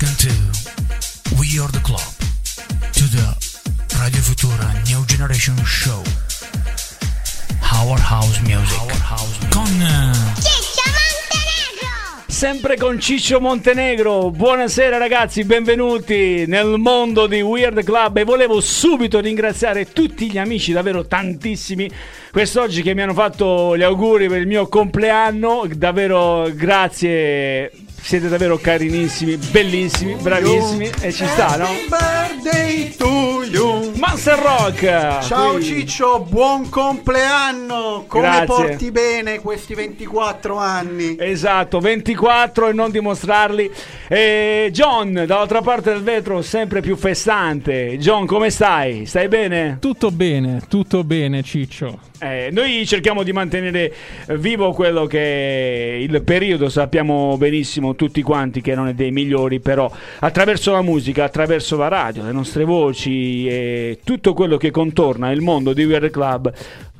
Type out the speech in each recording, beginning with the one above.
Welcome to Weird Club, to the Radio Futura New Generation Show. Our House Music. Con Ciccio Montenegro. Sempre con Ciccio Montenegro. Buonasera ragazzi, benvenuti nel mondo di Weird Club. E volevo subito ringraziare tutti gli amici, davvero tantissimi, quest'oggi che mi hanno fatto gli auguri per il mio compleanno. Davvero grazie. Siete davvero carinissimi, bellissimi, bravissimi e ci sta, no? Birthday to you. Master Rock. Ciao qui. Ciccio, buon compleanno. Come grazie. Porti bene questi 24 anni? Esatto, 24 e non dimostrarli. E John, dall'altra parte del vetro, sempre più festante. John, come stai? Stai bene? Tutto bene Ciccio. Noi cerchiamo di mantenere vivo quello che è il periodo, sappiamo benissimo tutti quanti che non è dei migliori, però attraverso la musica, attraverso la radio, le nostre voci e tutto quello che contorna il mondo di Weird Club,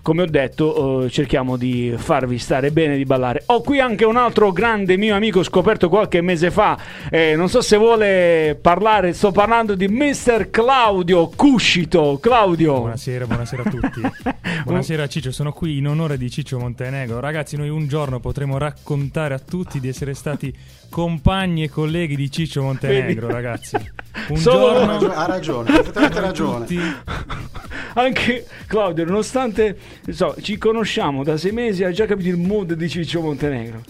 come ho detto, cerchiamo di farvi stare bene, di ballare. Ho qui anche un altro grande mio amico scoperto qualche mese fa, non so se vuole parlare, sto parlando di Mr. Claudio Cuscito. Claudio, buonasera a tutti. Buonasera Ciccio, sono qui in onore di Ciccio Montenegro. Ragazzi, noi un giorno potremo raccontare a tutti di essere stati compagni e colleghi di Ciccio Montenegro. Vedi? Ragazzi, un giorno ha ragione. Anche Claudio, nonostante ci conosciamo da 6 mesi, ha già capito il mood di Ciccio Montenegro.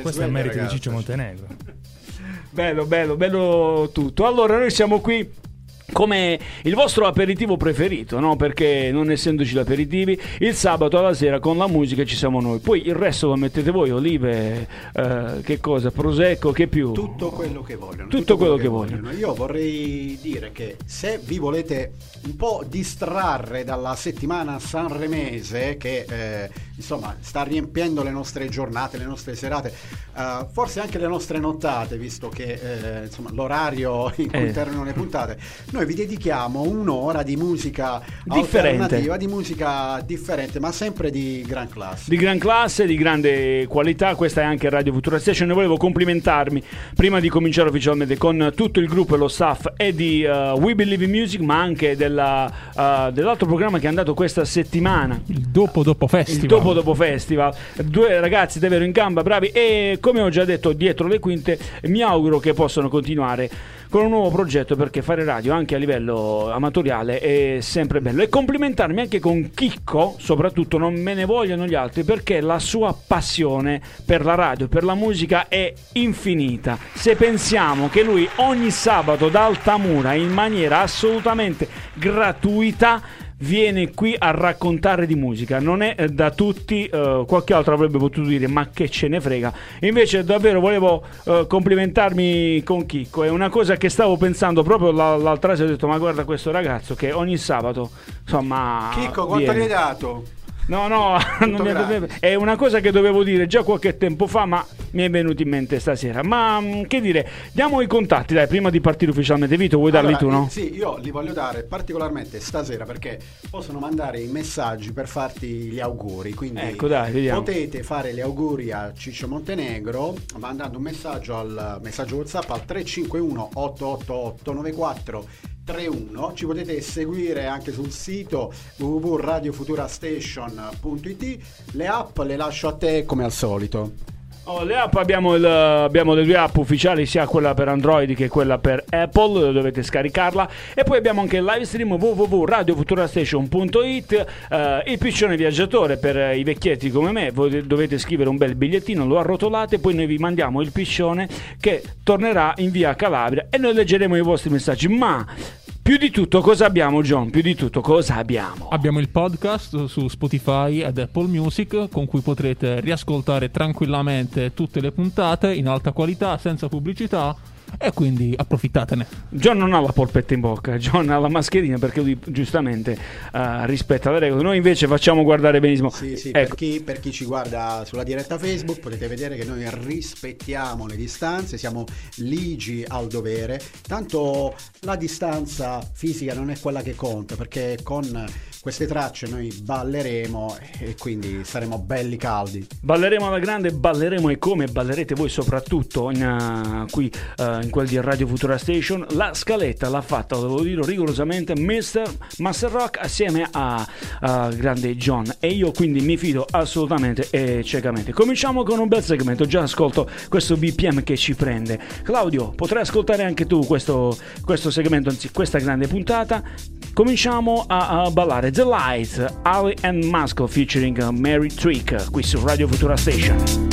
Questo è il merito di Ciccio Montenegro. Bello tutto. Allora, noi siamo qui come il vostro aperitivo preferito, no? Perché non essendoci gli aperitivi, il sabato alla sera con la musica ci siamo noi. Poi il resto lo mettete voi, olive, che cosa, prosecco, che più? Tutto quello che vogliono. Tutto quello che vogliono. Io vorrei dire che se vi volete un po' distrarre dalla settimana sanremese che sta riempiendo le nostre giornate, le nostre serate, forse anche le nostre nottate, visto che l'orario in cui terminano le puntate, noi vi dedichiamo un'ora di musica alternativa, di musica differente, ma sempre di gran classe, di grande qualità. Questa è anche Radio Futura Station. Ne volevo complimentarmi prima di cominciare ufficialmente con tutto il gruppo e lo staff e di We Believe in Music, ma anche dell'altro programma che è andato questa settimana, il Dopo Festival. Due ragazzi davvero in gamba, bravi, e come ho già detto dietro le quinte mi auguro che possano continuare con un nuovo progetto, perché fare radio anche a livello amatoriale è sempre bello. E complimentarmi anche con Chicco, soprattutto, non me ne vogliono gli altri, perché la sua passione per la radio, per la musica è infinita. Se pensiamo che lui ogni sabato da Altamura, in maniera assolutamente gratuita, viene qui a raccontare di musica, non è da tutti, qualche altro avrebbe potuto dire ma che ce ne frega, invece davvero volevo complimentarmi con Chicco. È una cosa che stavo pensando proprio l'altra sera, ho detto ma guarda questo ragazzo che ogni sabato Chicco, quanto gli hai dato? No, è una cosa che dovevo dire già qualche tempo fa, ma mi è venuto in mente stasera. Ma che dire, diamo i contatti dai, prima di partire ufficialmente. Vito, vuoi darli tu, no? Sì, io li voglio dare particolarmente stasera, perché possono mandare i messaggi per farti gli auguri. Quindi potete fare gli auguri a Ciccio Montenegro mandando un messaggio al messaggio WhatsApp al 351 888 9431. Ci potete seguire anche sul sito www.radiofuturastation.it. Le app le lascio a te come al solito. Le app abbiamo le due app ufficiali, sia quella per Android che quella per Apple, dovete scaricarla. E poi abbiamo anche il live stream www.radiofuturastation.it, il piccione viaggiatore per i vecchietti come me. Voi dovete scrivere un bel bigliettino, lo arrotolate, poi noi vi mandiamo il piccione che tornerà in via Calabria e noi leggeremo i vostri messaggi. Ma più di tutto cosa abbiamo, John? Abbiamo il podcast su Spotify ed Apple Music, con cui potrete riascoltare tranquillamente tutte le puntate in alta qualità, senza pubblicità, e quindi approfittatene. John non ha la polpetta in bocca, John ha la mascherina, perché lui giustamente rispetta le regole. Noi invece facciamo guardare benissimo. Sì, ecco. per chi ci guarda sulla diretta Facebook potete vedere che noi rispettiamo le distanze, siamo ligi al dovere. Tanto la distanza fisica non è quella che conta, perché con queste tracce noi balleremo e quindi saremo belli caldi. Balleremo alla grande, balleremo e come ballerete voi soprattutto qui in quel di Radio Futura Station. La scaletta l'ha fatta, devo dire, rigorosamente Master Rock assieme a grande John, e io quindi mi fido assolutamente e ciecamente. Cominciamo con un bel segmento, già ascolto questo BPM che ci prende. Claudio, potrai ascoltare anche tu questo segmento, anzi questa grande puntata. Cominciamo a ballare The Lights, Ali and Masco featuring Mary Trick, qui su Radio Futura Station.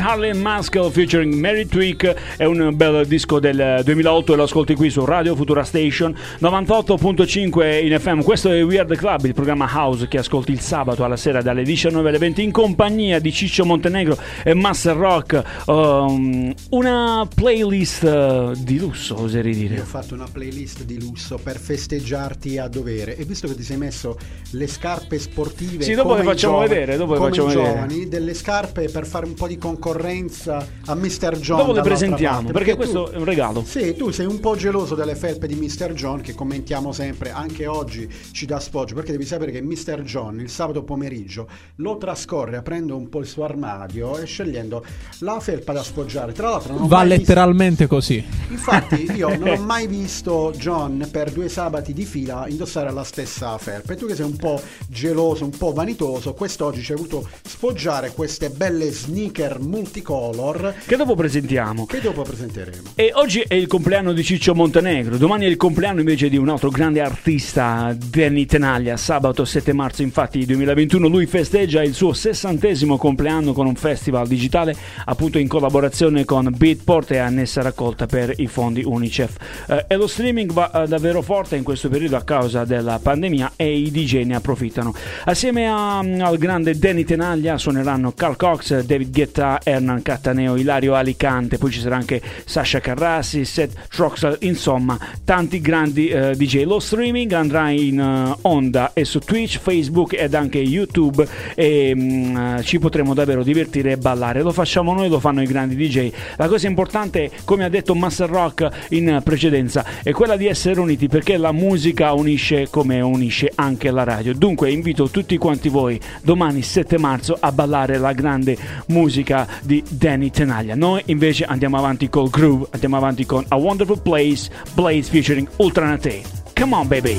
Harley Maskell featuring Mary Trick è un bel disco del 2008 e lo ascolti qui su Radio Futura Station 98.5 in FM. Questo è Weird Club, il programma house che ascolti il sabato alla sera dalle 19 alle 20 in compagnia di Ciccio Montenegro e Master Rock. Una playlist di lusso, oserei dire. Io ho fatto una playlist di lusso per festeggiarti a dovere, e visto che ti sei messo le scarpe sportive, sì, dopo le facciamo vedere, dopo come facciamo giovani, delle scarpe per fare un po' di concorrenza a Mr. John. Dopo le presentiamo, perché questo è un regalo. Sì, tu sei un po' geloso delle felpe di Mr. John, che commentiamo sempre, anche oggi ci dà sfoggio, perché devi sapere che Mr. John il sabato pomeriggio lo trascorre aprendo un po' il suo armadio e scegliendo la felpa da sfoggiare. Tra l'altro non va letteralmente così. Infatti io non ho mai visto John per 2 sabati di fila indossare la stessa felpa, e tu che sei un po' geloso, un po' vanitoso, quest'oggi ci hai voluto sfoggiare queste belle sneaker multicolor che dopo presentiamo, che dopo presenteremo. E oggi è il compleanno di Ciccio Montenegro, domani è il compleanno invece di un altro grande artista, Danny Tenaglia. Sabato 7 marzo infatti 2021 lui festeggia il suo 60° compleanno con un festival digitale, appunto in collaborazione con Beatport e annessa raccolta per i fondi Unicef. E lo streaming va davvero forte in questo periodo a causa della pandemia, e i DJ ne approfittano. Assieme al grande Danny Tenaglia suoneranno Carl Cox, David Ghietta, Hernan Cattaneo, Ilario Alicante, poi ci sarà anche Sasha Carrassi, Seth Troxell, insomma tanti grandi DJ. Lo streaming andrà in onda e su Twitch, Facebook ed anche YouTube e ci potremo davvero divertire e ballare. Lo facciamo noi, lo fanno i grandi DJ. La cosa importante, come ha detto Master Rock in precedenza, è quella di essere uniti, perché la musica unisce come unisce anche la radio. Dunque invito tutti quanti voi domani 7 marzo a ballare la grande musica di Danny Tenaglia. Noi invece andiamo avanti col groove, andiamo avanti con A Wonderful Place, Blaze featuring Ultra Naté. Come on baby!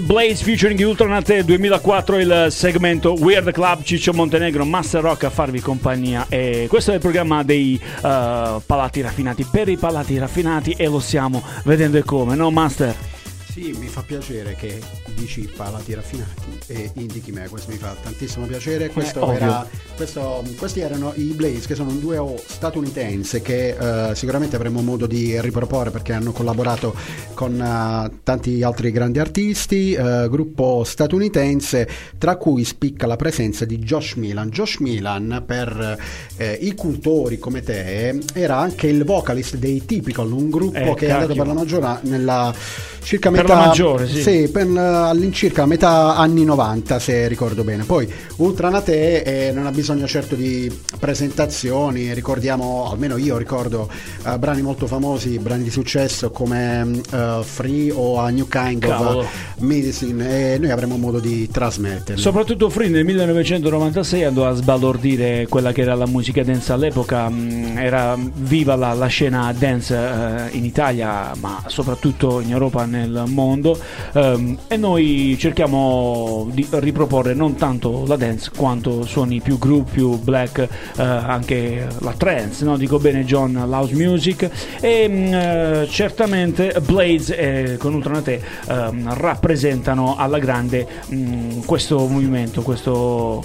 Blaze featuring Ultra Naté 2004, il segmento Weird Club, Ciccio Montenegro, Master Rock a farvi compagnia. E questo è il programma dei palati raffinati, per i palati raffinati, e lo stiamo vedendo e come, no Master? Sì, mi fa piacere che dici palati raffinati e indichi me, questo mi fa tantissimo piacere. Questo era, questi erano i Blaze, che sono un duo statunitense che sicuramente avremo modo di riproporre, perché hanno collaborato con tanti altri grandi artisti, gruppo statunitense tra cui spicca la presenza di Josh Milan. Josh Milan, per i cultori come te, era anche il vocalist dei Typical, un gruppo che è andato per la maggiorata nella circa metà, per la maggiore, sì. Sì, per, all'incirca metà anni 90 se ricordo bene. Poi Ultra Naté non ha bisogno bisogno certo di presentazioni, ricordiamo, almeno io ricordo brani molto famosi, brani di successo come Free o A New Kind of Medicine, e noi avremo modo di trasmetterli. Soprattutto Free nel 1996 andò a sbalordire quella che era la musica dance all'epoca, era viva la scena dance in Italia ma soprattutto in Europa, nel mondo, e noi cerchiamo di riproporre non tanto la dance quanto suoni più groove, più black, anche la trance, no? Dico bene John, l'house music, e certamente Blaze con Ultra Naté rappresentano alla grande questo movimento, questo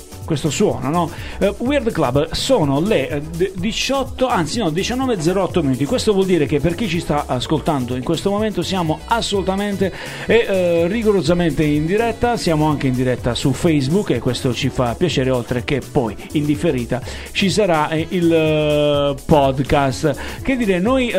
suono, no? Weird Club, sono le 19:08 minuti. Questo vuol dire che per chi ci sta ascoltando in questo momento siamo assolutamente e rigorosamente in diretta, siamo anche in diretta su Facebook e questo ci fa piacere, oltre che poi in differita ci sarà il podcast. Che dire, noi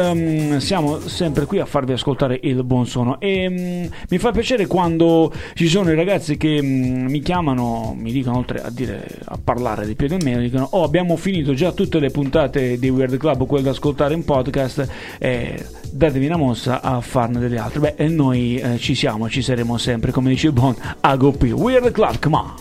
siamo sempre qui a farvi ascoltare il buon suono e mi fa piacere quando ci sono i ragazzi che mi chiamano, mi dicono, oltre a dire, a parlare di più di meno, dicono: oh, abbiamo finito già tutte le puntate di Weird Club, quelle da ascoltare in podcast, datevi una mossa a farne delle altre. Beh, e noi ci siamo, ci saremo sempre, come dice il buon Aguppi. Weird Club, come on!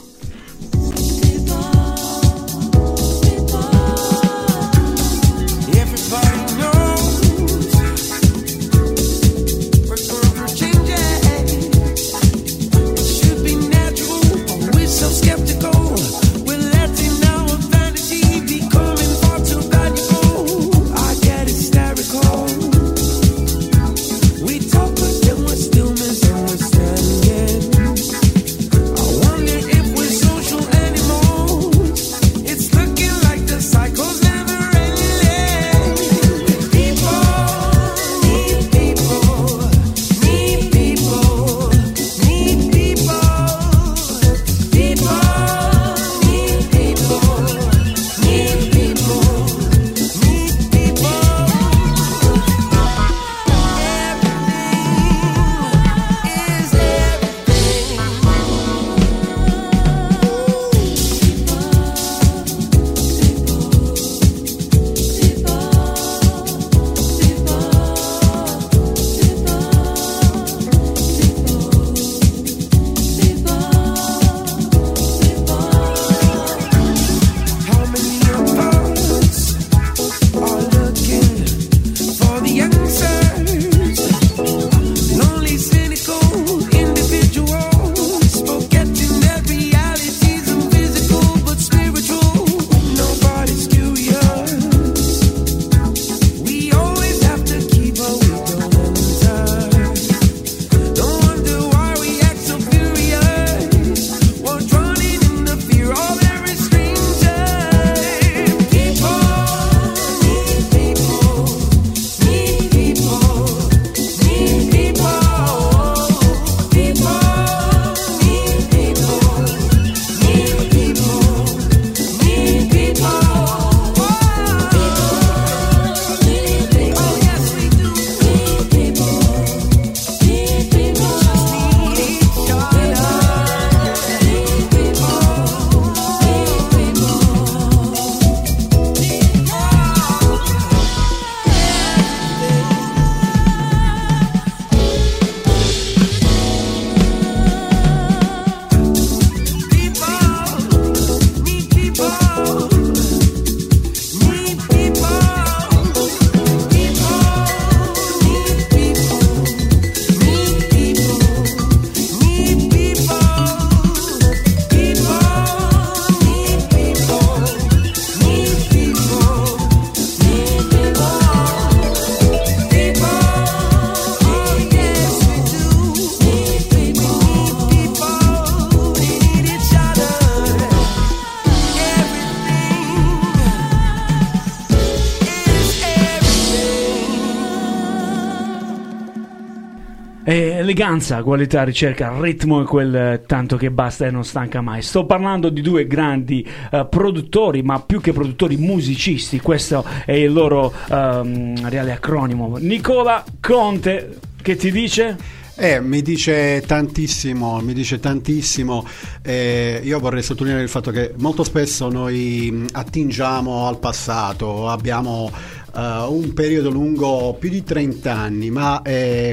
Eleganza, qualità, ricerca, ritmo e quel tanto che basta e non stanca mai. Sto parlando di due grandi produttori, ma più che produttori, musicisti. Questo è il loro reale acronimo. Nicola Conte, che ti dice? Mi dice tantissimo. Io vorrei sottolineare il fatto che molto spesso noi attingiamo al passato, abbiamo un periodo lungo più di 30 anni, ma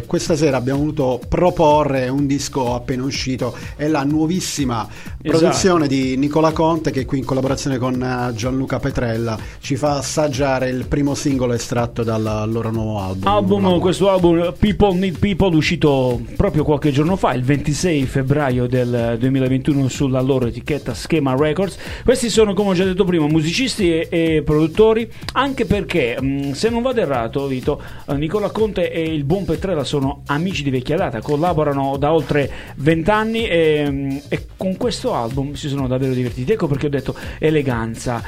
questa sera abbiamo voluto proporre un disco appena uscito, è la nuovissima produzione di Nicola Conte, che qui in collaborazione con Gianluca Petrella ci fa assaggiare il primo singolo estratto dal loro nuovo album. Questo album People Need People, uscito proprio qualche giorno fa, il 26 febbraio del 2021, sulla loro etichetta Schema Records. Questi sono, come ho già detto prima, musicisti e produttori, anche perché se non vado errato, Vito, Nicola Conte e il buon Petrella sono amici di vecchia data, collaborano da oltre 20 anni e con questo album si sono davvero divertiti. Ecco perché ho detto eleganza,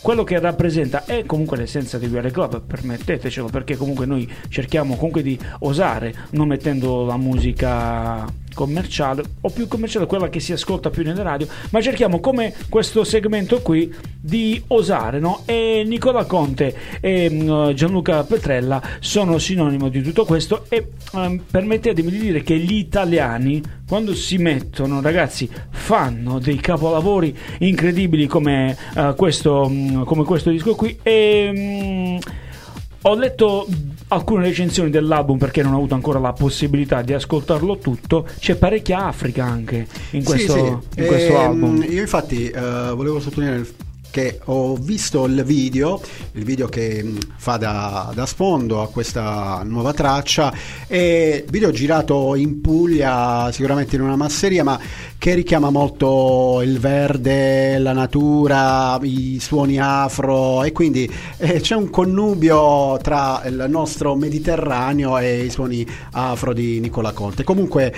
quello che rappresenta è comunque l'essenza di Weird Club, permettetecelo, perché comunque noi cerchiamo comunque di osare, non mettendo la musica commerciale o più commerciale, quella che si ascolta più nelle radio, ma cerchiamo, come questo segmento qui, di osare, no? E Nicola Conte e Gianluca Petrella sono sinonimo di tutto questo, e permettetemi di dire che gli italiani, quando si mettono, ragazzi, fanno dei capolavori incredibili come questo disco qui. E ho letto alcune recensioni dell'album, perché non ho avuto ancora la possibilità di ascoltarlo tutto. C'è parecchia Africa anche in questo album. Io infatti volevo sottolineare che ho visto il video che fa da sfondo a questa nuova traccia, e video girato in Puglia, sicuramente in una masseria, ma che richiama molto il verde, la natura, i suoni afro, e quindi c'è un connubio tra il nostro Mediterraneo e i suoni afro di Nicola Conte. Comunque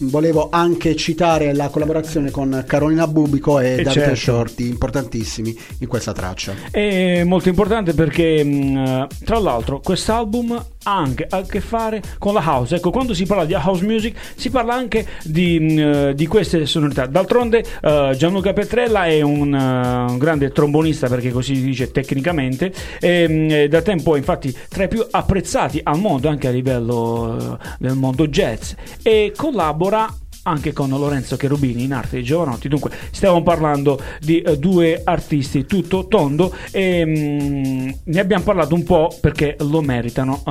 volevo anche citare la collaborazione con Carolina Bubico e Davide Shorty, importantissimi in questa traccia. È molto importante perché tra l'altro quest'album anche a che fare con la house. Ecco, quando si parla di house music si parla anche di queste sonorità. D'altronde Gianluca Petrella è un grande trombonista, perché così si dice tecnicamente, e da tempo infatti tra i più apprezzati al mondo, anche a livello del mondo jazz, e collabora anche con Lorenzo Cherubini in arte di Giovanotti. Dunque stiamo parlando di due artisti tutto tondo, e ne abbiamo parlato un po' perché lo meritano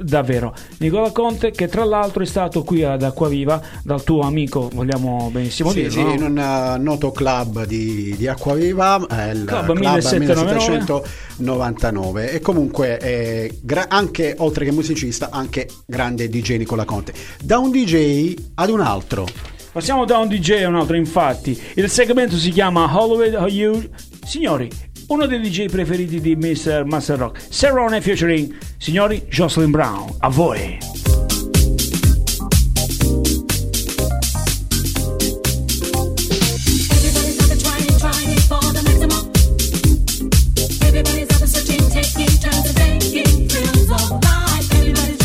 davvero. Nicola Conte, che tra l'altro è stato qui ad Acquaviva dal tuo amico, vogliamo benissimo dirlo, no? In un noto club di Acquaviva, il club 1799, e comunque anche, oltre che musicista, anche grande DJ Nicola Conte. Da un DJ ad un altro. Passiamo da un DJ a un altro, infatti. Il segmento si chiama Holloway You. Signori, uno dei DJ preferiti di Mr. Master Rock, Serrone featuring, signori, Jocelyn Brown. A voi. Everybody's up and searching, taking turns and taking thrills of life. Everybody's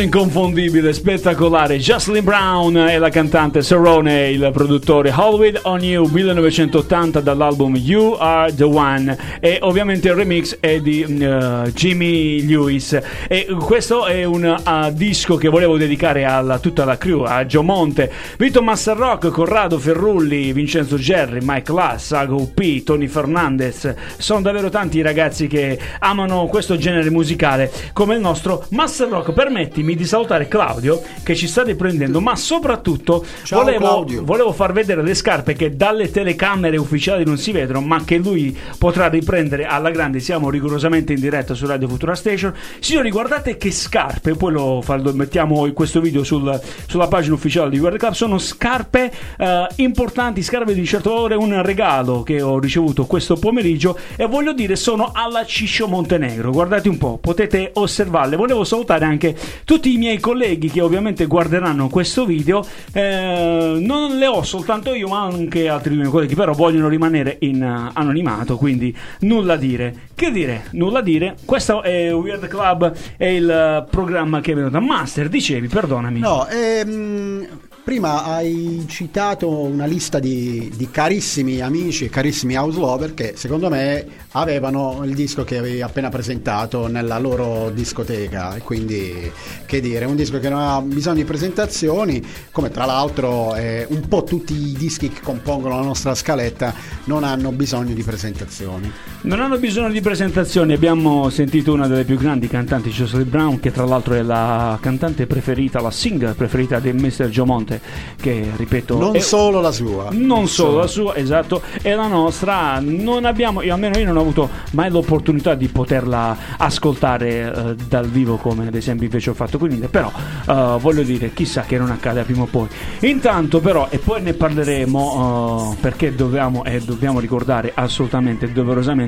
Inconfondibile, spettacolare. Jocelyn Brown è la cantante, Serone il produttore, Hollywood on You 1980 dall'album You Are The One, e ovviamente il remix è di Jimmy Lewis. E questo è un disco che volevo dedicare a tutta la crew, a Gio Monte, Vito Master Rock, Corrado Ferrulli, Vincenzo Gerri, Mike Lass, Aguppi, Tony Fernandez. Sono davvero tanti i ragazzi che amano questo genere musicale come il nostro Master Rock. Permettimi di salutare Claudio che ci sta riprendendo, ma soprattutto ciao, volevo far vedere le scarpe che dalle telecamere ufficiali non si vedono, ma che lui potrà riprendere alla grande. Siamo rigorosamente in diretta su Radio Futura Station, signori, guardate che scarpe. Poi lo mettiamo in questo video sulla pagina ufficiale di Weird Club. Sono scarpe importanti, scarpe di un certo valore, un regalo che ho ricevuto questo pomeriggio, e voglio dire sono alla Ciccio Montenegro, guardate un po', potete osservarle. Volevo salutare anche tutti i miei colleghi che ovviamente guarderanno questo video, non le ho soltanto io ma anche altri miei colleghi, però vogliono rimanere in anonimato, quindi nulla dire. Che dire? Nulla dire. Questo è Weird Club, è il programma che è venuto da Master, dicevi, perdonami. No, prima hai citato una lista di carissimi amici e carissimi house lover che secondo me avevano il disco che avevi appena presentato nella loro discoteca, e quindi che dire, un disco che non ha bisogno di presentazioni, come tra l'altro un po' tutti i dischi che compongono la nostra scaletta non hanno bisogno di presentazioni. Non hanno bisogno di presentazioni. Abbiamo sentito una delle più grandi cantanti, Jocelyn Brown, che tra l'altro è la cantante preferita, la singer preferita del Mr. Gio Monte, che ripeto non è, solo la sua, non solo la sua, esatto, è la nostra. Non abbiamo, almeno io non ho avuto mai l'opportunità di poterla ascoltare dal vivo come ad esempio invece ho fatto con Ida, però voglio dire, chissà che non accada prima o poi. Intanto però, e poi ne parleremo perché dobbiamo ricordare assolutamente, doverosamente,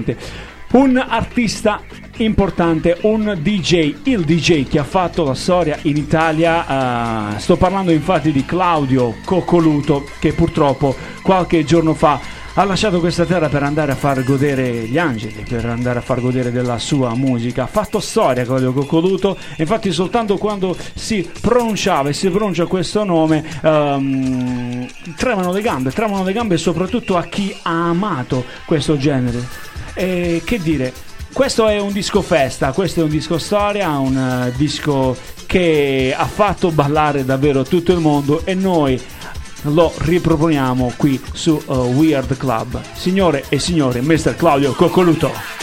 un artista importante, un DJ, il DJ che ha fatto la storia in Italia. Sto parlando infatti di Claudio Coccoluto, che purtroppo qualche giorno fa ha lasciato questa terra per andare a far godere gli angeli, per andare a far godere della sua musica. Ha fatto storia Claudio Coccoluto, infatti soltanto quando si pronuncia questo nome tremano le gambe, soprattutto a chi ha amato questo genere. E che dire, questo è un disco festa, questo è un disco storia, un disco che ha fatto ballare davvero tutto il mondo, e noi lo riproponiamo qui su Weird Club. Signore e signori, Mr. Claudio Coccoluto.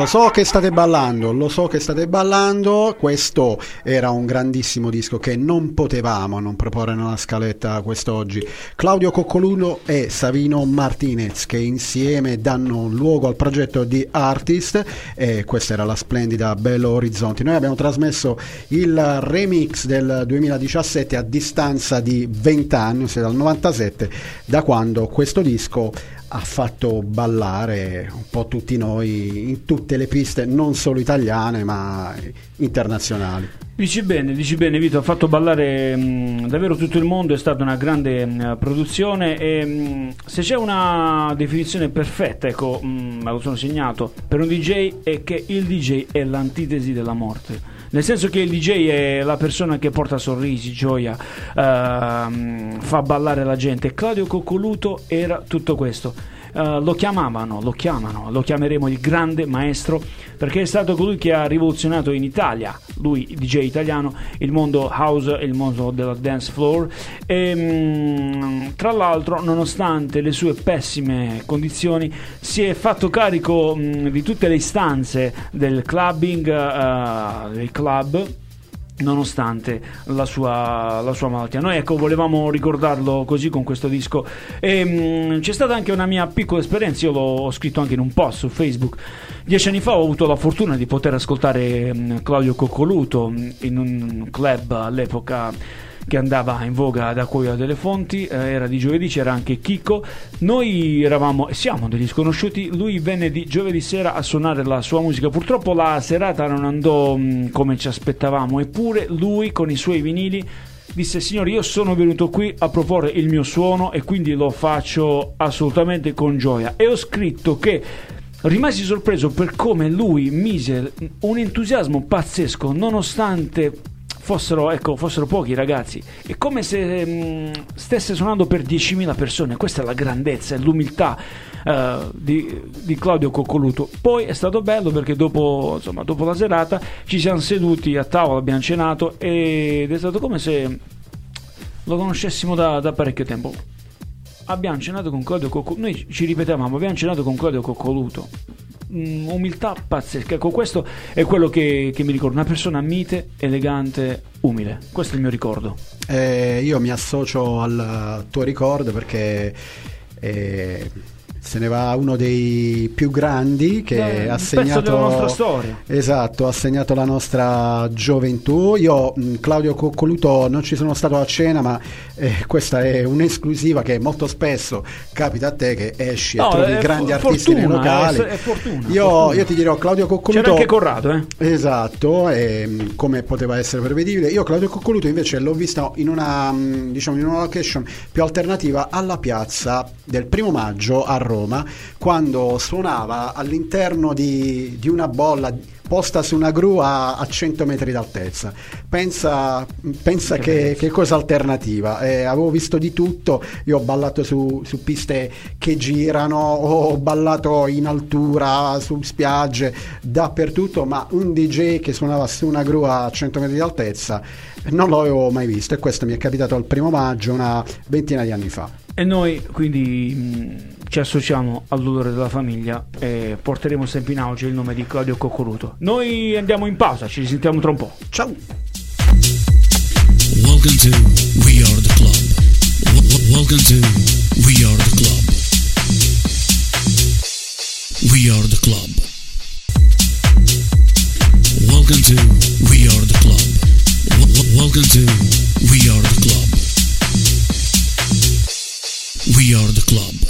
Lo so che state ballando, questo era un grandissimo disco che non potevamo non proporre nella scaletta quest'oggi. Claudio Coccoluto e Savino Martinez che insieme danno luogo al progetto di Artist, e questa era la splendida Belo Orizzonte. Noi abbiamo trasmesso il remix del 2017 a distanza di 20 anni, ossia dal 97, da quando questo disco ha fatto ballare un po' tutti noi in tutte le piste, non solo italiane ma internazionali. Dici bene Vito, ha fatto ballare davvero tutto il mondo, è stata una grande produzione e se c'è una definizione perfetta, ecco, me lo sono segnato, per un DJ è che il DJ è l'antitesi della morte. Nel senso che il DJ è la persona che porta sorrisi, gioia, fa ballare la gente. Claudio Coccoluto era tutto questo. Lo chiamavano, lo chiameremo il grande maestro, perché è stato colui che ha rivoluzionato in Italia, lui DJ italiano, il mondo house, il mondo della dance floor e, tra l'altro, nonostante le sue pessime condizioni, si è fatto carico di tutte le istanze del clubbing, del club, nonostante la sua malattia. Noi, ecco, volevamo ricordarlo così con questo disco e c'è stata anche una mia piccola esperienza. Io l'ho scritto anche in un post su Facebook. 10 anni fa ho avuto la fortuna di poter ascoltare Claudio Coccoluto in un club all'epoca che andava in voga ad Acquaviva delle Fonti, era di giovedì, c'era anche Chicco. Noi siamo degli sconosciuti, lui venne di giovedì sera a suonare la sua musica. Purtroppo la serata non andò come ci aspettavamo, eppure lui con i suoi vinili disse: signori, io sono venuto qui a proporre il mio suono e quindi lo faccio assolutamente con gioia. E ho scritto che rimasi sorpreso per come lui mise un entusiasmo pazzesco, nonostante fossero pochi ragazzi. È come se stesse suonando per 10.000 persone. Questa è la grandezza e l'umiltà di Claudio Coccoluto. Poi è stato bello perché dopo la serata ci siamo seduti a tavola, abbiamo cenato ed è stato come se lo conoscessimo da parecchio tempo. Abbiamo cenato con Claudio Coccoluto, noi ci ripetevamo, abbiamo cenato con Claudio Coccoluto. Umiltà pazzesca, ecco, questo è quello che mi ricordo, una persona mite, elegante, umile, questo è il mio ricordo. Io mi associo al tuo ricordo perché se ne va uno dei più grandi che ha segnato della nostra storia. Esatto, ha segnato la nostra gioventù. Io Claudio Coccoluto non ci sono stato a cena, ma questa è un'esclusiva che molto spesso capita a te, che esci e trovi grandi artisti nei locali. Io ti dirò, Claudio Coccoluto, c'era anche Corrado, esatto, come poteva essere prevedibile. Io Claudio Coccoluto invece l'ho vista in una location più alternativa, alla piazza del 1° maggio a Roma, quando suonava all'interno di una bolla posta su una gru a 100 metri d'altezza. Pensa che cosa alternativa. Avevo visto di tutto, io ho ballato su piste che girano, ho ballato in altura, su spiagge, dappertutto, ma un DJ che suonava su una gru a 100 metri d'altezza non l'avevo mai visto, e questo mi è capitato al 1° maggio una ventina di anni fa. E noi quindi ci associamo al dolore della famiglia e porteremo sempre in auge il nome di Claudio Coccoluto. Noi andiamo in pausa, ci risentiamo tra un po'. Ciao. Welcome to Weird Club. Welcome to Weird Club. Weird Club. Welcome to Weird Club. Welcome to Weird Club. Weird Club.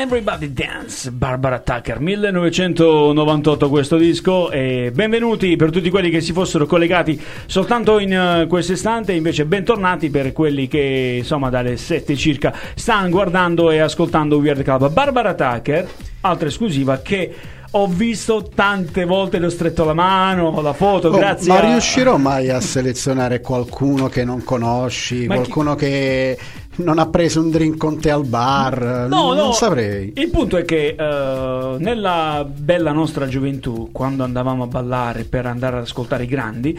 Everybody Dance, Barbara Tucker, 1998 questo disco, e benvenuti per tutti quelli che si fossero collegati soltanto in questo istante, invece bentornati per quelli che insomma dalle 7 circa stanno guardando e ascoltando Weird Club. Barbara Tucker, altra esclusiva che ho visto tante volte, l'ho stretto la mano, la foto, grazie. Ma riuscirò mai a selezionare qualcuno che non conosci, qualcuno che non ha preso un drink con te al bar? No, non saprei. Il punto è che nella bella nostra gioventù, quando andavamo a ballare per andare ad ascoltare i grandi,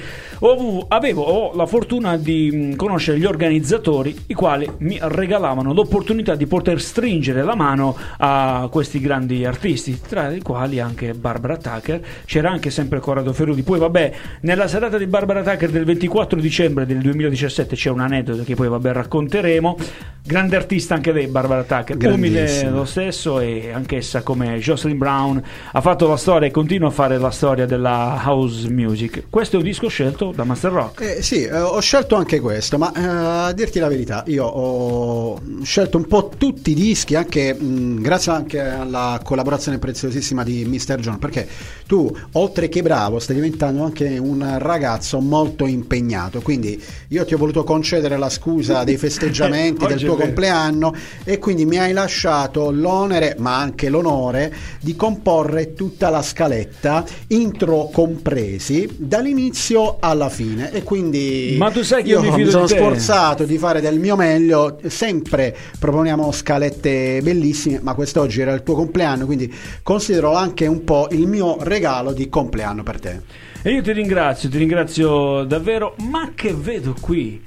avevo la fortuna di conoscere gli organizzatori, i quali mi regalavano l'opportunità di poter stringere la mano a questi grandi artisti, tra i quali anche Barbara Tucker. C'era anche sempre Corrado Ferrulli. Poi vabbè, nella serata di Barbara Tucker del 24 dicembre del 2017 c'è un aneddoto che poi vabbè racconteremo. Grande artista anche lei, Barbara Tucker, umile lo stesso, e anch'essa come Jocelyn Brown ha fatto la storia e continua a fare la storia della house music. Questo è un disco scelto da Master Rock. Ho scelto anche questo, ma a dirti la verità, io ho scelto un po' tutti i dischi, anche grazie anche alla collaborazione preziosissima di Mr. John, perché tu, oltre che bravo, stai diventando anche un ragazzo molto impegnato, quindi io ti ho voluto concedere la scusa dei festeggiamenti del tuo compleanno, e quindi mi hai lasciato l'onere ma anche l'onore di comporre tutta la scaletta, intro compresi, dall'inizio alla fine, e quindi ma tu sai che io mi sono sforzato di fare del mio meglio. Sempre proponiamo scalette bellissime, ma quest'oggi era il tuo compleanno, quindi considero anche un po' il mio regalo di compleanno per te, e io ti ringrazio davvero. Ma che vedo qui?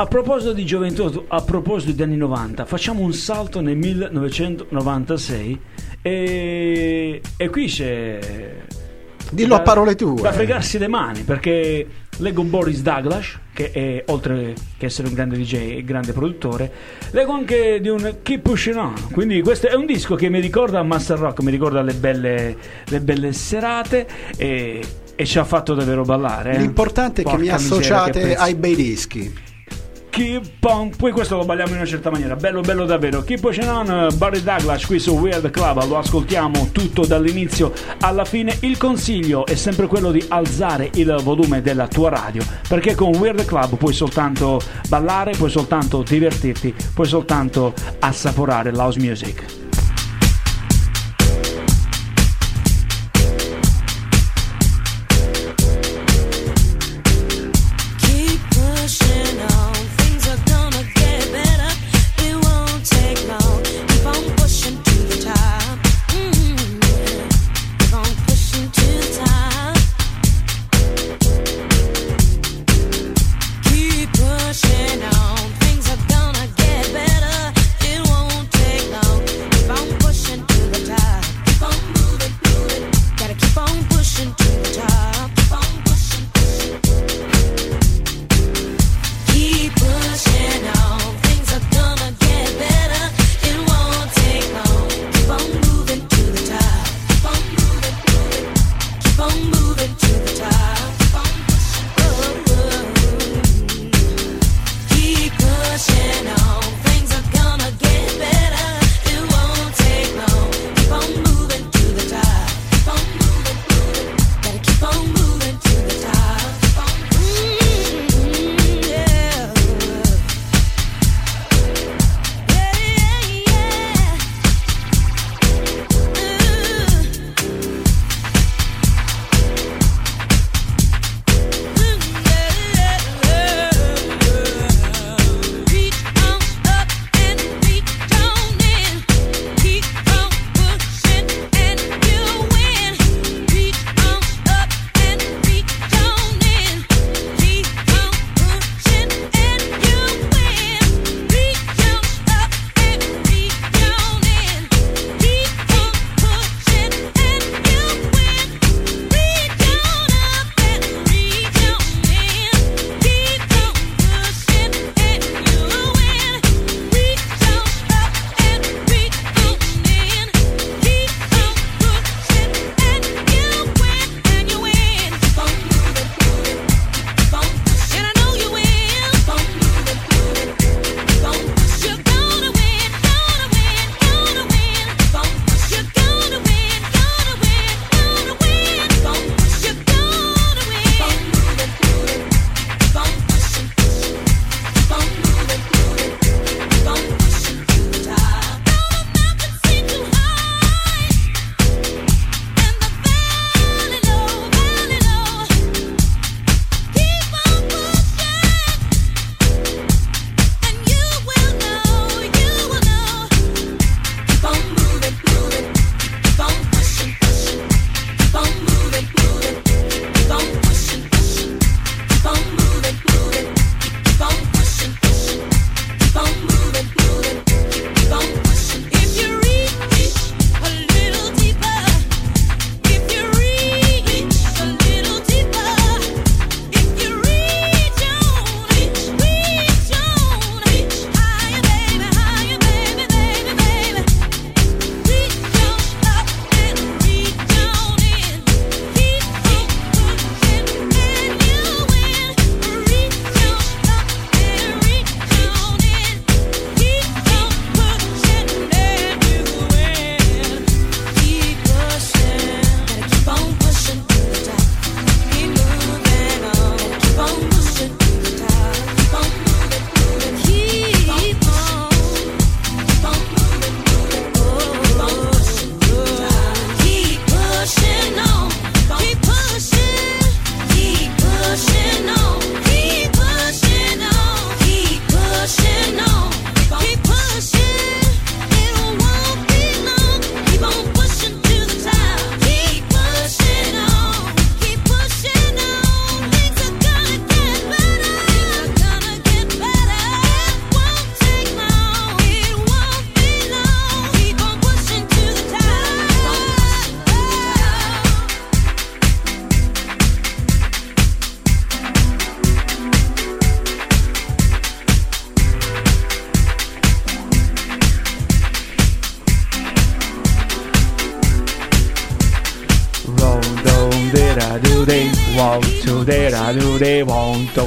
A proposito di gioventù, a proposito degli anni 90, facciamo un salto nel 1996 e qui c'è... Dillo a parole tue. Da fregarsi le mani, perché leggo Boris Douglas, che è, oltre che essere un grande DJ e grande produttore, leggo anche di un Keep Pushing On. Quindi questo è un disco che mi ricorda Master Rock, mi ricorda le belle serate, e ci ha fatto davvero ballare. L'importante è che mi associate ai bei dischi. Keep on, poi questo lo balliamo in una certa maniera, bello davvero. Keep Pushing On, Barry Douglas, qui su Weird Club. Lo ascoltiamo tutto dall'inizio alla fine. Il consiglio è sempre quello di alzare il volume della tua radio, perché con Weird Club puoi soltanto ballare, puoi soltanto divertirti, puoi soltanto assaporare l'house music.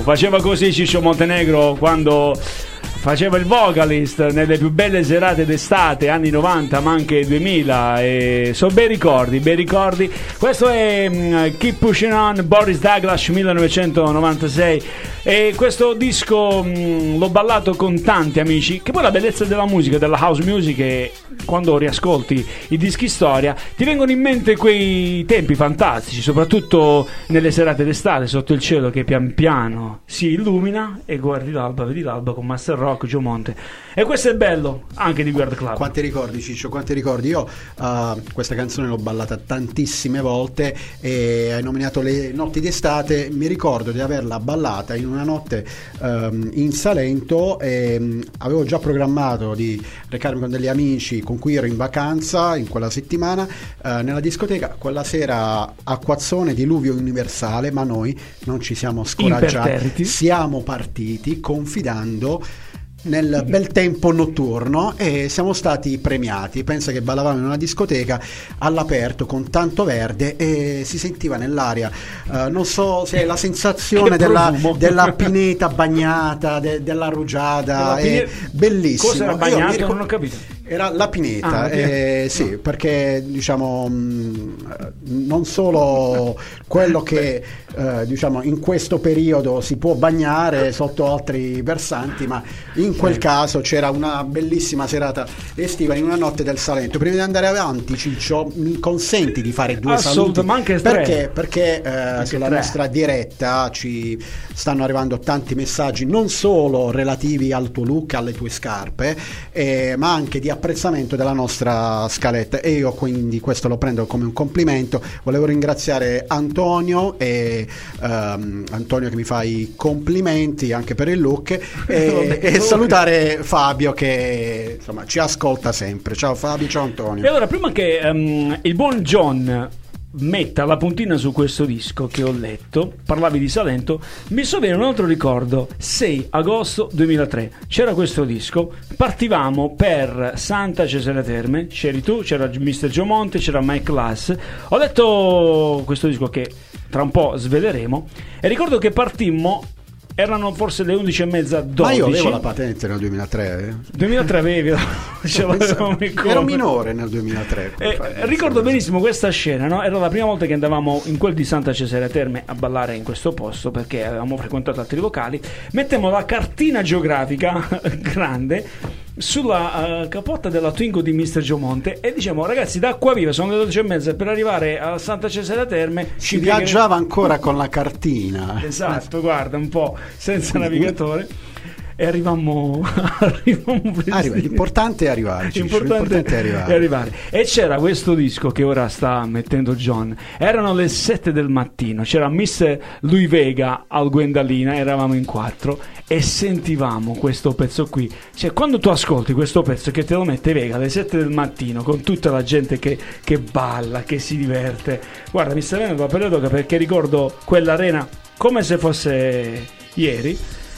Faceva così Ciccio Montenegro quando faceva il vocalist nelle più belle serate d'estate, anni 90 ma anche 2000, e sono bei ricordi, bei ricordi. Questo è Keep Pushing On, Boris Douglas, 1996, e questo disco l'ho ballato con tanti amici, che poi la bellezza della musica, della house music, è quando riascolti i dischi storia ti vengono in mente quei tempi fantastici, soprattutto nelle serate d'estate sotto il cielo che pian piano si illumina e guardi l'alba, vedi l'alba con Master Rock, Ciccio Monte. E questo è bello anche di Weird Club. Quanti ricordi, Ciccio, quanti ricordi. Io questa canzone l'ho ballata tantissime volte, e hai nominato le notti d'estate. Mi ricordo di averla ballata in una notte in Salento, e avevo già programmato di recarmi con degli amici con cui ero in vacanza in quella settimana nella discoteca. Quella sera acquazzone, diluvio universale, ma noi non ci siamo scoraggiati, siamo partiti confidando nel bel tempo notturno e siamo stati premiati. Pensa che ballavamo in una discoteca all'aperto con tanto verde e si sentiva nell'aria non so se è la sensazione della pineta bagnata, della rugiada, è bellissimo. Cosa era bagnata? Non ho capito. Era la pineta, sì, no, perché diciamo non solo quello che diciamo in questo periodo si può bagnare sotto altri versanti, ma in quel caso c'era una bellissima serata estiva in una notte del Salento. Prima di andare avanti, Ciccio, mi consenti di fare due saluti? Ma anche perché sulla nostra diretta ci stanno arrivando tanti messaggi, non solo relativi al tuo look, alle tue scarpe, ma anche di apprezzamento della nostra scaletta, e io quindi questo lo prendo come un complimento. Volevo ringraziare Antonio, e Antonio che mi fa i complimenti anche per il look, e salutare Fabio che insomma ci ascolta sempre. Ciao Fabio, ciao Antonio. E allora, prima che il buon John metta la puntina su questo disco che ho letto, parlavi di Salento, mi sovviene un altro ricordo. 6 agosto 2003 c'era questo disco, partivamo per Santa Cesarea Terme, c'eri tu, c'era Mr. Giomonte, c'era Mike Lass. Ho letto questo disco che tra un po' sveleremo, e ricordo che partimmo, erano forse le 11:30, 12. Ma io avevo la patente nel 2003 2003 avevi ero minore nel 2003, ricordo benissimo questa scena, no? Era la prima volta che andavamo in quel di Santa Cesarea Terme a ballare in questo posto, perché avevamo frequentato altri locali. Mettemmo la cartina geografica grande sulla capotta della Twingo di Mr. Giomonte e diciamo: ragazzi, da Acquaviva sono le 12:30, per arrivare a Santa Cesarea Terme si viaggiava ancora con la cartina, esatto, guarda un po', senza navigatore, e arrivammo l'importante è arrivarci, l'importante è arrivare. E c'era questo disco che ora sta mettendo John. Erano le 7 del mattino, c'era Miss Lui Vega al Gwendalina, eravamo in 4 e sentivamo questo pezzo qui. Cioè, quando tu ascolti questo pezzo che te lo mette Vega alle 7 del mattino con tutta la gente che balla, che si diverte, guarda, mi sta venendo la periodoca perché ricordo quell'arena come se fosse ieri,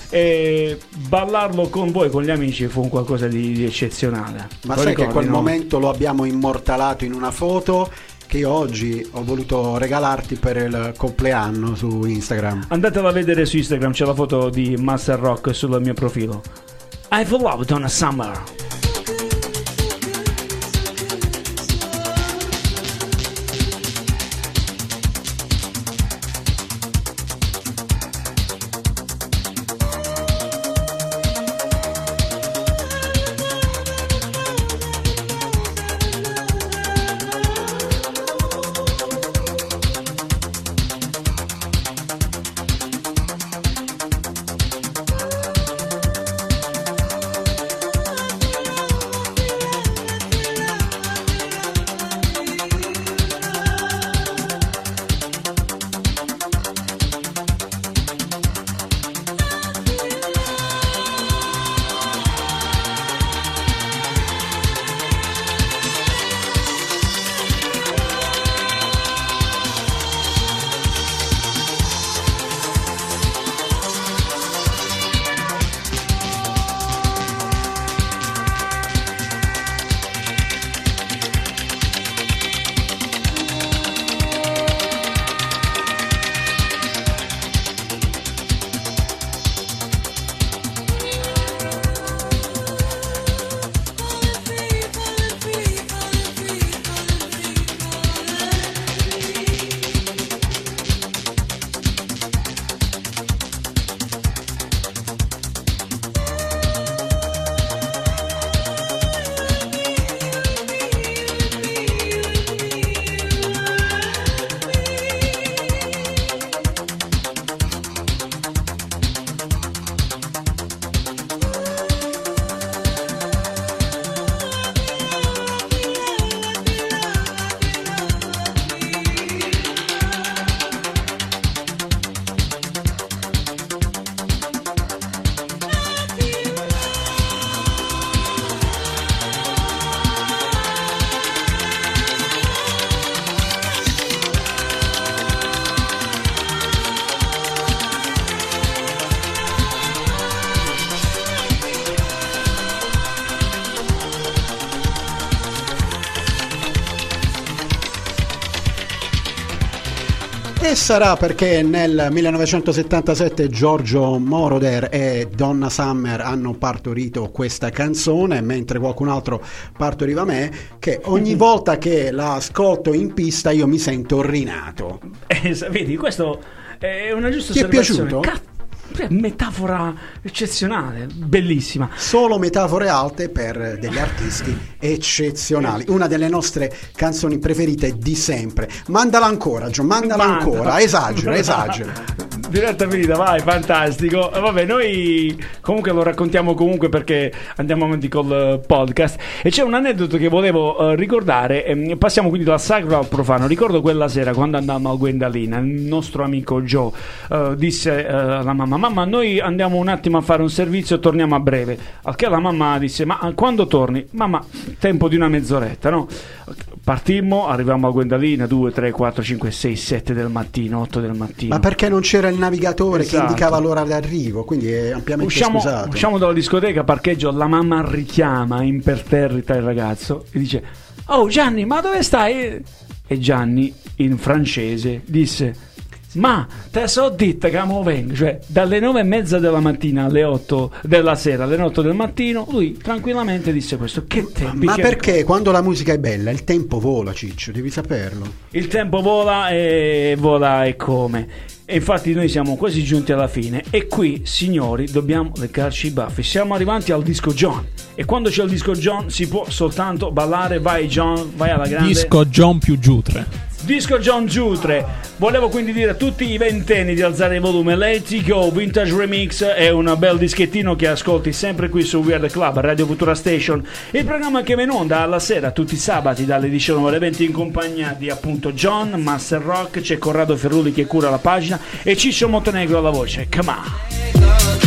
e ballarlo con voi, con gli amici, fu un qualcosa di eccezionale. Ma sai che quel momento lo abbiamo immortalato in una foto che io oggi ho voluto regalarti per il compleanno su Instagram. Andatela a vedere su Instagram, c'è la foto di Master Rock sul mio profilo. I Fell Out on a Summer. E sarà perché nel 1977 Giorgio Moroder e Donna Summer hanno partorito questa canzone, mentre qualcun altro partoriva me, che ogni volta che la ascolto in pista io mi sento rinato. Vedi, questo è una giusta osservazione. Ti è piaciuto? Metafora eccezionale, bellissima. Solo metafore alte per degli artisti eccezionali. Una delle nostre canzoni preferite di sempre. Mandala ancora, Gio, mandala ancora. Esagera. Diretta finita, vai, fantastico. Vabbè, noi comunque lo raccontiamo comunque perché andiamo avanti col podcast. E c'è un aneddoto che volevo ricordare. Passiamo quindi dal sacro al profano. Ricordo quella sera quando andammo a Gwendalina, il nostro amico Joe disse alla mamma: mamma, noi andiamo un attimo a fare un servizio e torniamo a breve. Al che la mamma disse: ma quando torni? Mamma, tempo di una mezz'oretta, no? Partimmo, arrivammo a Gwendalina 2, 3, 4, 5, 6, 7 del mattino, 8 del mattino. Ma perché non c'era il navigatore, esatto, che indicava l'ora d'arrivo? Quindi è ampiamente scusato. Usciamo dalla discoteca, parcheggio, la mamma richiama imperterrita il ragazzo e dice: oh Gianni, ma dove stai? E Gianni in francese disse: ma te so ditta che amo vengo, cioè dalle 9:30 della mattina alle 8 della sera, alle 8 del mattino, lui tranquillamente disse questo. Che tempi. Ma perché quando la musica è bella il tempo vola, Ciccio, devi saperlo. Il tempo vola e vola e come. E infatti noi siamo quasi giunti alla fine e qui, signori, dobbiamo leccarci i baffi. Siamo arrivati al disco John e quando c'è il disco John si può soltanto ballare. Vai John, vai alla grande. Disco John più Giutre. Disco John Giutre. Volevo quindi dire a tutti i ventenni di alzare il volume. Let It Go Vintage Remix è un bel dischettino che ascolti sempre qui su Weird Club, Radio Futura Station, il programma che va in onda alla sera tutti i sabati dalle 19 alle 20 in compagnia di appunto John, Master Rock, c'è Corrado Ferrulli che cura la pagina e Ciccio Montenegro alla voce. Come on.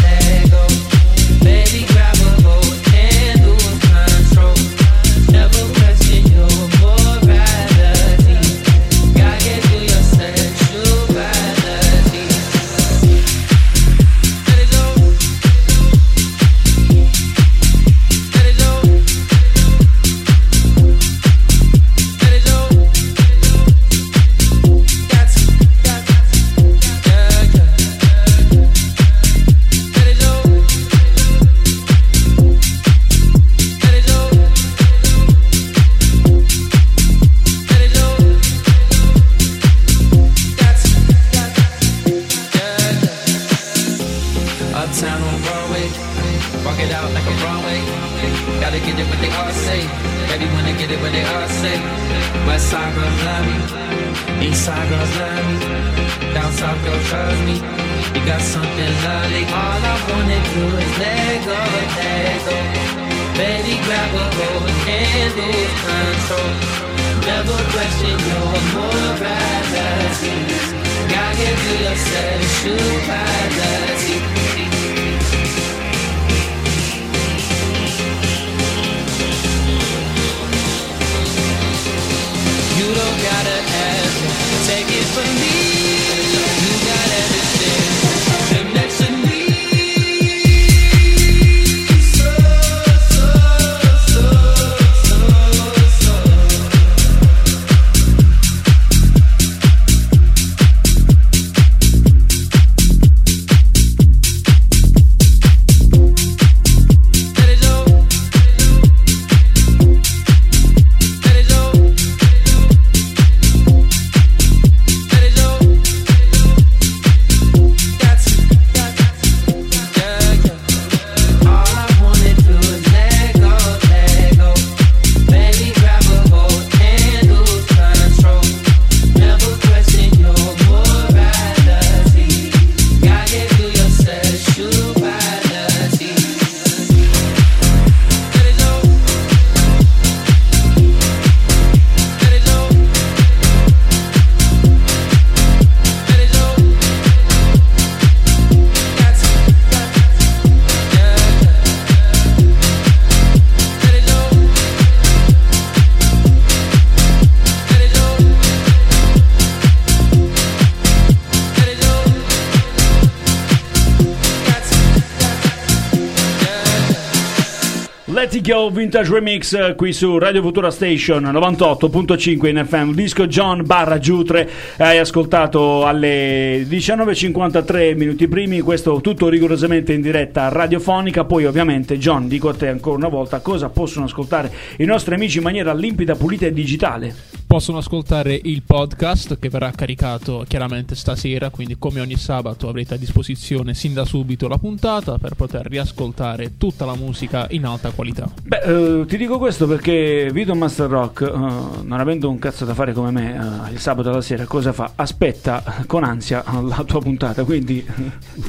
Vertigo Vintage Remix qui su Radio Futura Station 98.5 in FM. Disco John / Giutre. Hai ascoltato alle 19.53 minuti primi. Questo tutto rigorosamente in diretta radiofonica. Poi ovviamente John, dico a te ancora una volta, cosa possono ascoltare i nostri amici in maniera limpida, pulita e digitale? Possono ascoltare il podcast che verrà caricato chiaramente stasera, quindi come ogni sabato avrete a disposizione sin da subito la puntata per poter riascoltare tutta la musica in alta qualità. Beh, ti dico questo perché Vito Master Rock, non avendo un cazzo da fare come me il sabato alla sera, cosa fa? Aspetta con ansia la tua puntata, quindi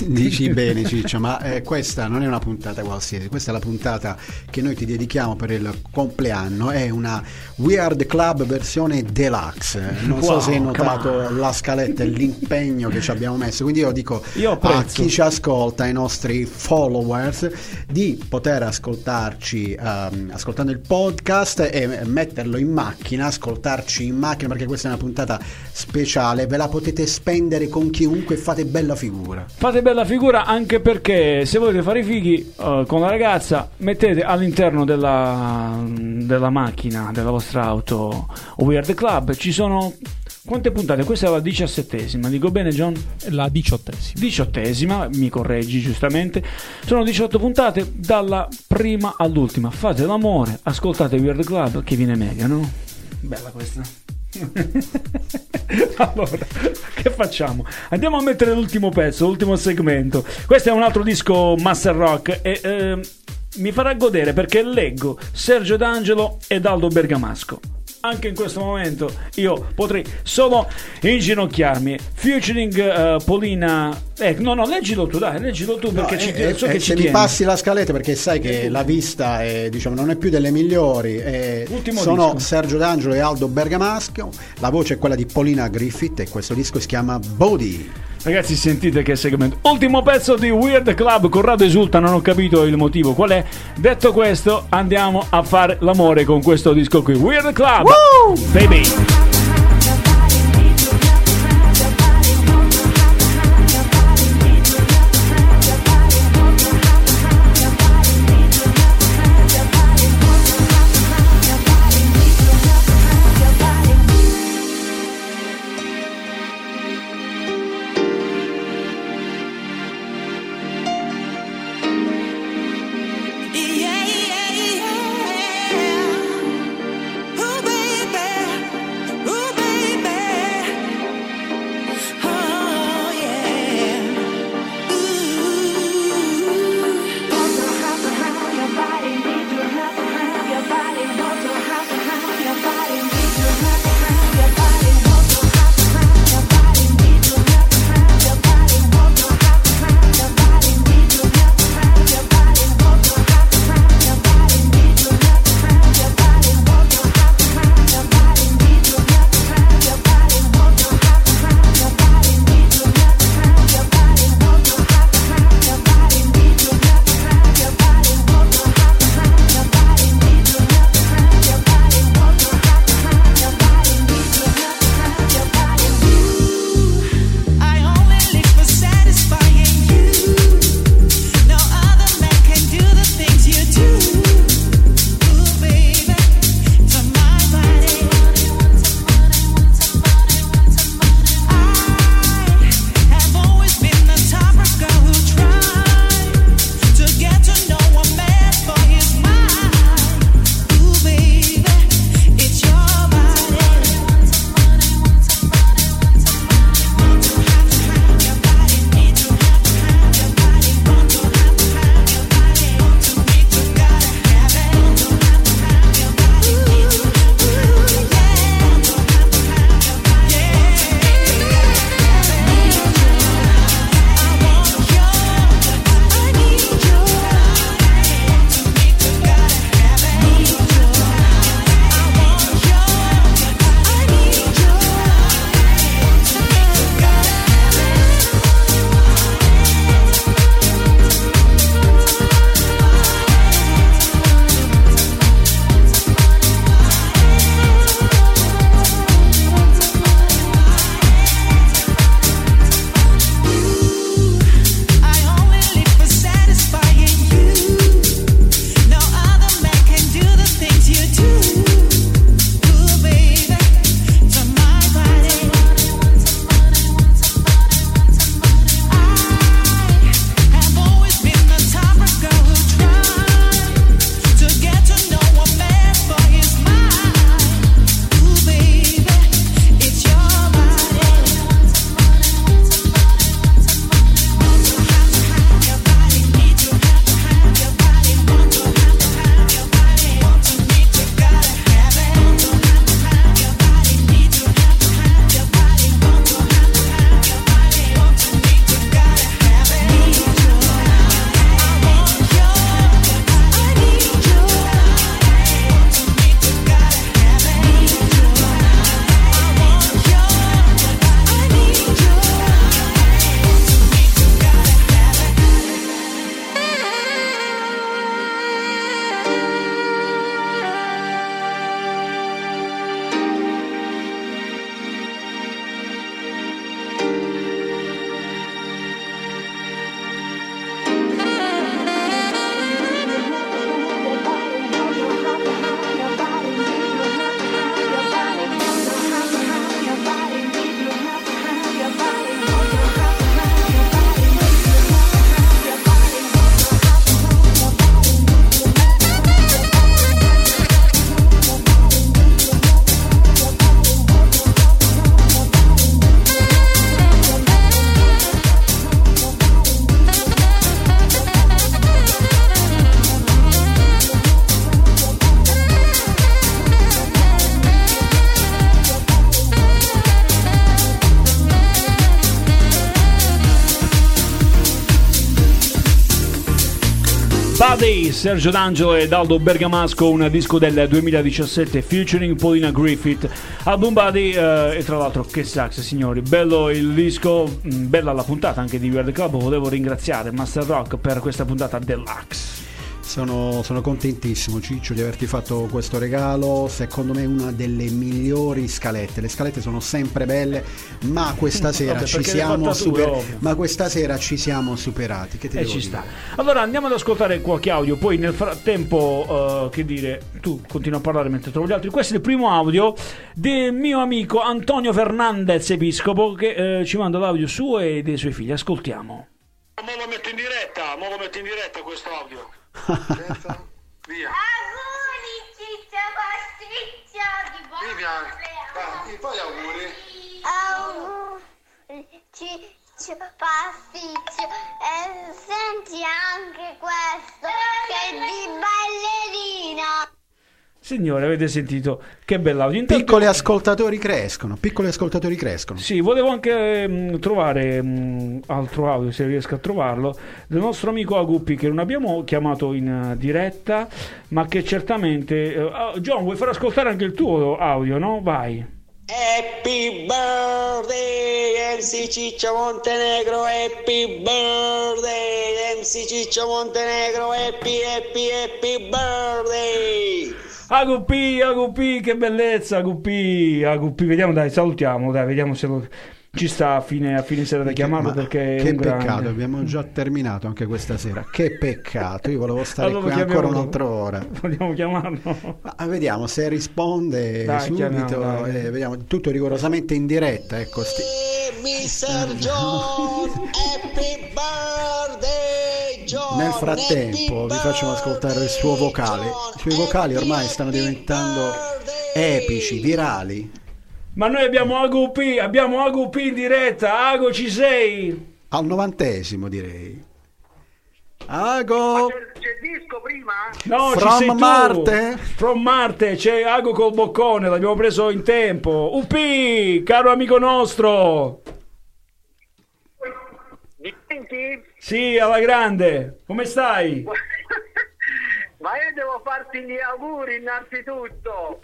dici bene Ciccio, ma questa non è una puntata qualsiasi, questa è la puntata che noi ti dedichiamo per il compleanno, è una Weird Club versione deluxe. Non so se hai notato la scaletta e l'impegno che ci abbiamo messo, quindi io dico a chi ci ascolta, ai nostri followers, di poter ascoltarci ascoltando il podcast e metterlo in macchina, ascoltarci in macchina, perché questa è una puntata speciale, ve la potete spendere con chiunque, fate bella figura. Fate bella figura anche perché se volete fare i fighi con la ragazza, mettete all'interno della macchina, della vostra auto Weird Club. Ci sono quante puntate? Questa è la 17ª, dico bene John? La 18ª, mi correggi giustamente. Sono 18 puntate dalla prima all'ultima. Fate l'amore, ascoltate Weird Club che viene mega, no? Bella questa. Allora, che facciamo? Andiamo a mettere l'ultimo pezzo, l'ultimo segmento. Questo è un altro disco Master Rock e mi farà godere perché leggo Sergio D'Angelo ed Aldo Bergamasco. Anche in questo momento io potrei solo inginocchiarmi. Featuring Paulina. No, leggilo tu perché no, ci mi passi la scaletta, perché sai che la vista è, diciamo, non è più delle migliori. Sono disco. Sergio D'Angelo e Aldo Bergamasco. La voce è quella di Paulina Griffith e questo disco si chiama Body. Ragazzi, sentite che segmento. Ultimo pezzo di Weird Club. Corrado esulta, non ho capito il motivo qual è. Detto questo, andiamo a fare l'amore con questo disco qui, Weird Club. Woo! Baby Buddy, Sergio D'Angelo ed Aldo Bergamasco, un disco del 2017 featuring Paulina Griffith. Album Buddy, e tra l'altro che sax, signori, bello il disco, bella la puntata anche di Weird Club. Volevo ringraziare Master Rock per questa puntata deluxe. Sono contentissimo, Ciccio, di averti fatto questo regalo. Secondo me una delle migliori scalette. Le scalette sono sempre belle, ma questa sera ci siamo superati. Che ti devo dire? Sta. Allora andiamo ad ascoltare qualche audio. Poi nel frattempo, che dire, tu continua a parlare mentre trovo gli altri. Questo è il primo audio del mio amico Antonio Fernandez Episcopo, che ci manda l'audio suo e dei suoi figli. Ascoltiamo. Mo lo metto in diretta questo audio. Aspetta, via. Auguri Ciccio Cosciccio di buon compleanno. E poi auguri. Auguri Ciccio Cosciccio. E senti anche questo che è di ballerina. Signore, avete sentito che bell'audio. Intanto... Piccoli ascoltatori crescono. Sì, volevo anche trovare altro audio, se riesco a trovarlo, del nostro amico Aguppi, che non abbiamo chiamato in diretta, ma che certamente... John, vuoi far ascoltare anche il tuo audio, no? Vai. Happy birthday MC Ciccio Montenegro, happy birthday MC Ciccio Montenegro, happy happy happy birthday. Aguppi, che bellezza, Aguppi, vediamo, dai, salutiamo, dai, vediamo se ci sta a fine sera da chiamarlo, perché che peccato, grande. Abbiamo già terminato anche questa sera, che peccato, io volevo stare allora qui ancora un'altra ora. Vogliamo chiamarlo? Ma vediamo se risponde, dai, subito, vediamo, tutto rigorosamente in diretta, ecco. Mr. John, happy birthday John. Nel frattempo vi facciamo ascoltare il suo vocale. I suoi vocali ormai stanno diventando epici, virali. Ma noi abbiamo Aguppi in diretta. Ago, ci sei? Al 90esimo, direi. Ago, c'è il disco prima? No, From ci sei tu. Marte? From Marte, c'è Ago col boccone, l'abbiamo preso in tempo. Uppi, caro amico nostro. Mi senti? Sì, alla grande. Come stai? Ma io devo farti gli auguri innanzitutto.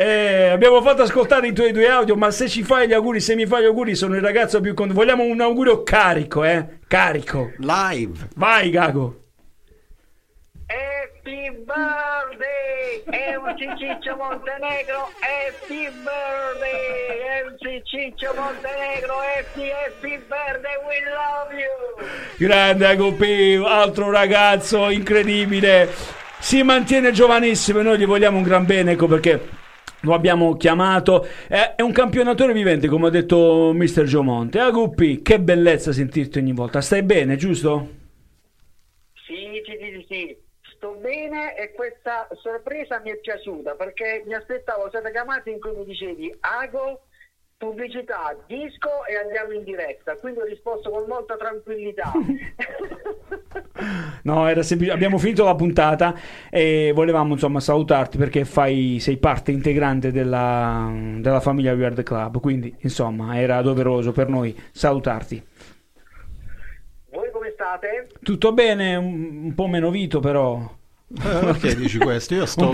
Abbiamo fatto ascoltare i tuoi due audio, ma se ci fai gli auguri, se mi fai gli auguri, sono il ragazzo più contento. Vogliamo un augurio carico, carico. Live. Vai, Gago. Happy birthday MC Ciccio Montenegro, happy birthday MC Ciccio Montenegro, happy birthday, we love you. Grande Aguppi, altro ragazzo incredibile, si mantiene giovanissimo e noi gli vogliamo un gran bene, ecco perché lo abbiamo chiamato. È un campionatore vivente, come ha detto Mr. Giomonte. Aguppi, che bellezza sentirti ogni volta. Stai bene, giusto? Sì. Bene, e questa sorpresa mi è piaciuta perché mi aspettavo state chiamate in cui mi dicevi Ago, pubblicità, disco e andiamo in diretta, quindi ho risposto con molta tranquillità. No, era semplice, abbiamo finito la puntata e volevamo insomma salutarti perché sei parte integrante della famiglia Weird Club, quindi insomma era doveroso per noi salutarti. Tutto bene, un po' meno Vito però. Perché dici questo? Io sto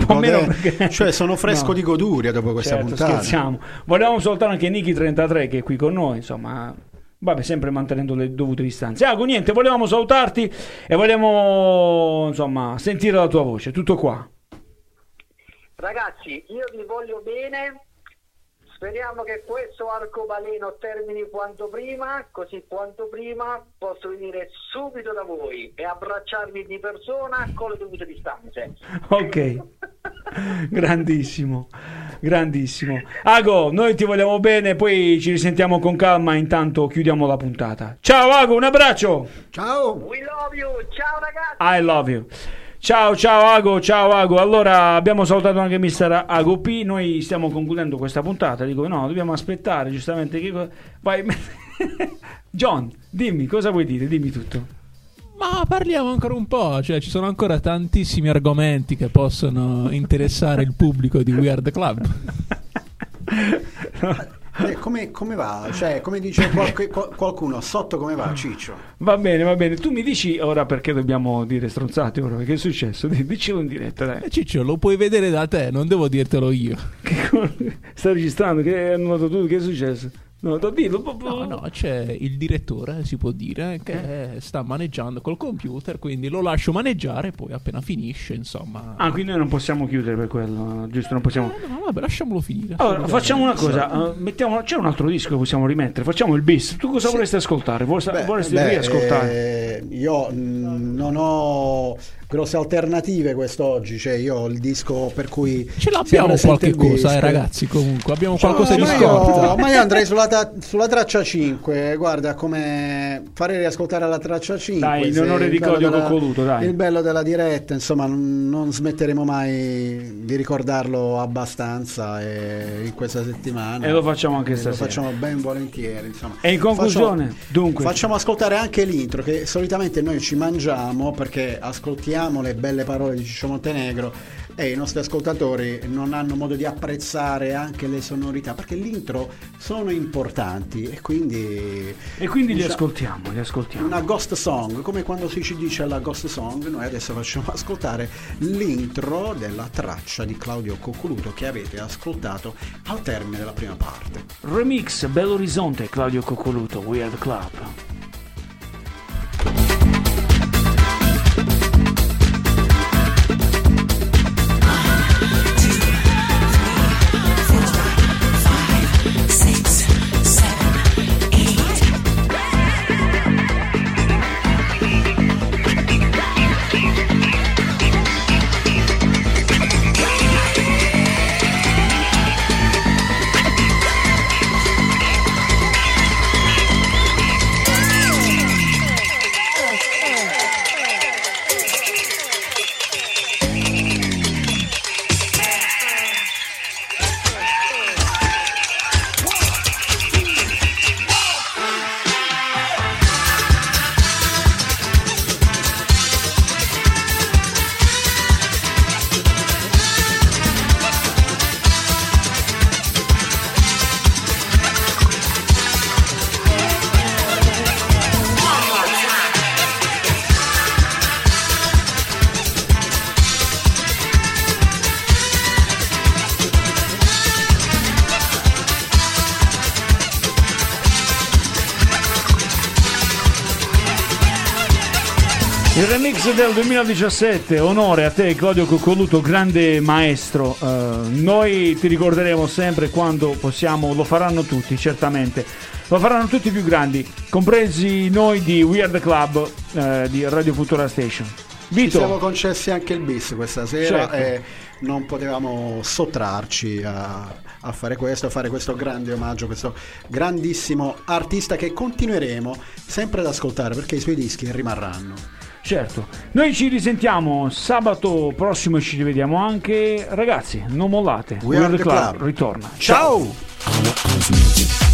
cioè sono fresco, no, di goduria dopo questa puntata. Scherziamo. Volevamo salutare anche Niki 33 che è qui con noi, insomma. Vabbè, sempre mantenendo le dovute distanze. Ago, niente, volevamo salutarti e vogliamo insomma sentire la tua voce, tutto qua. Ragazzi, io vi voglio bene. Speriamo che questo arcobaleno termini quanto prima, così quanto prima posso venire subito da voi e abbracciarvi di persona con le dovute distanze. Ok, grandissimo. Ago, noi ti vogliamo bene, poi ci risentiamo con calma, intanto chiudiamo la puntata. Ciao Ago, un abbraccio. Ciao. We love you, ciao ragazzi. I love you. Ciao Ago. Allora abbiamo salutato anche Mister Ago P. Noi stiamo concludendo questa puntata. Dico no, dobbiamo aspettare giustamente che... Vai. John, dimmi cosa vuoi dire, dimmi tutto. Ma parliamo ancora un po', cioè ci sono ancora tantissimi argomenti che possono interessare il pubblico di Weird Club. Come va? Cioè, come dice qualcuno sotto, come va Ciccio? Va bene, va bene. Tu mi dici ora perché dobbiamo dire stronzate ora? Che è successo? Dicilo in diretta, dai. Ciccio, lo puoi vedere da te, non devo dirtelo io. Sta registrando, che hanno notato tu, che è successo? No, no, c'è il direttore, si può dire, che sta maneggiando col computer, quindi lo lascio maneggiare, poi appena finisce, insomma. Ah, quindi noi non possiamo chiudere per quello, giusto? Non possiamo. No, vabbè, lasciamolo finire. Allora, facciamo una cosa, mettiamo, c'è un altro disco che possiamo rimettere, facciamo il bis. Tu cosa vorresti ascoltare? Vorresti riascoltare? Io non ho grosse alternative quest'oggi, cioè io ho il disco per cui ce l'abbiamo qualche cosa, ragazzi, comunque abbiamo qualcosa di scorto. Ma io andrei sulla traccia 5, guarda, come farei riascoltare la traccia 5, dai, in onore di Claudio Coccoluto, dai. Il bello della diretta, insomma, non smetteremo mai di ricordarlo abbastanza in questa settimana, e lo facciamo anche stasera, lo facciamo ben volentieri, insomma. E in conclusione facciamo ascoltare anche l'intro che solitamente noi ci mangiamo, perché ascoltiamo le belle parole di Ciccio Montenegro e i nostri ascoltatori non hanno modo di apprezzare anche le sonorità, perché l'intro sono importanti, e quindi li ascoltiamo. Una ghost song, come quando si ci dice la ghost song, noi adesso facciamo ascoltare l'intro della traccia di Claudio Coccoluto che avete ascoltato al termine della prima parte. Remix Bell'Orizzonte, Claudio Coccoluto, Weird Club. Del 2017, onore a te Claudio Coccoluto, grande maestro. Noi ti ricorderemo sempre quando possiamo, lo faranno tutti, certamente lo faranno tutti i più grandi, compresi noi di Weird Club di Radio Futura Station. Vito, ci siamo concessi anche il bis questa sera, certo. Non potevamo sottrarci a fare questo, grande omaggio, questo grandissimo artista che continueremo sempre ad ascoltare, perché i suoi dischi rimarranno. Certo, noi ci risentiamo sabato prossimo e ci rivediamo anche, ragazzi, non mollate. Weird Club ritorna. Ciao.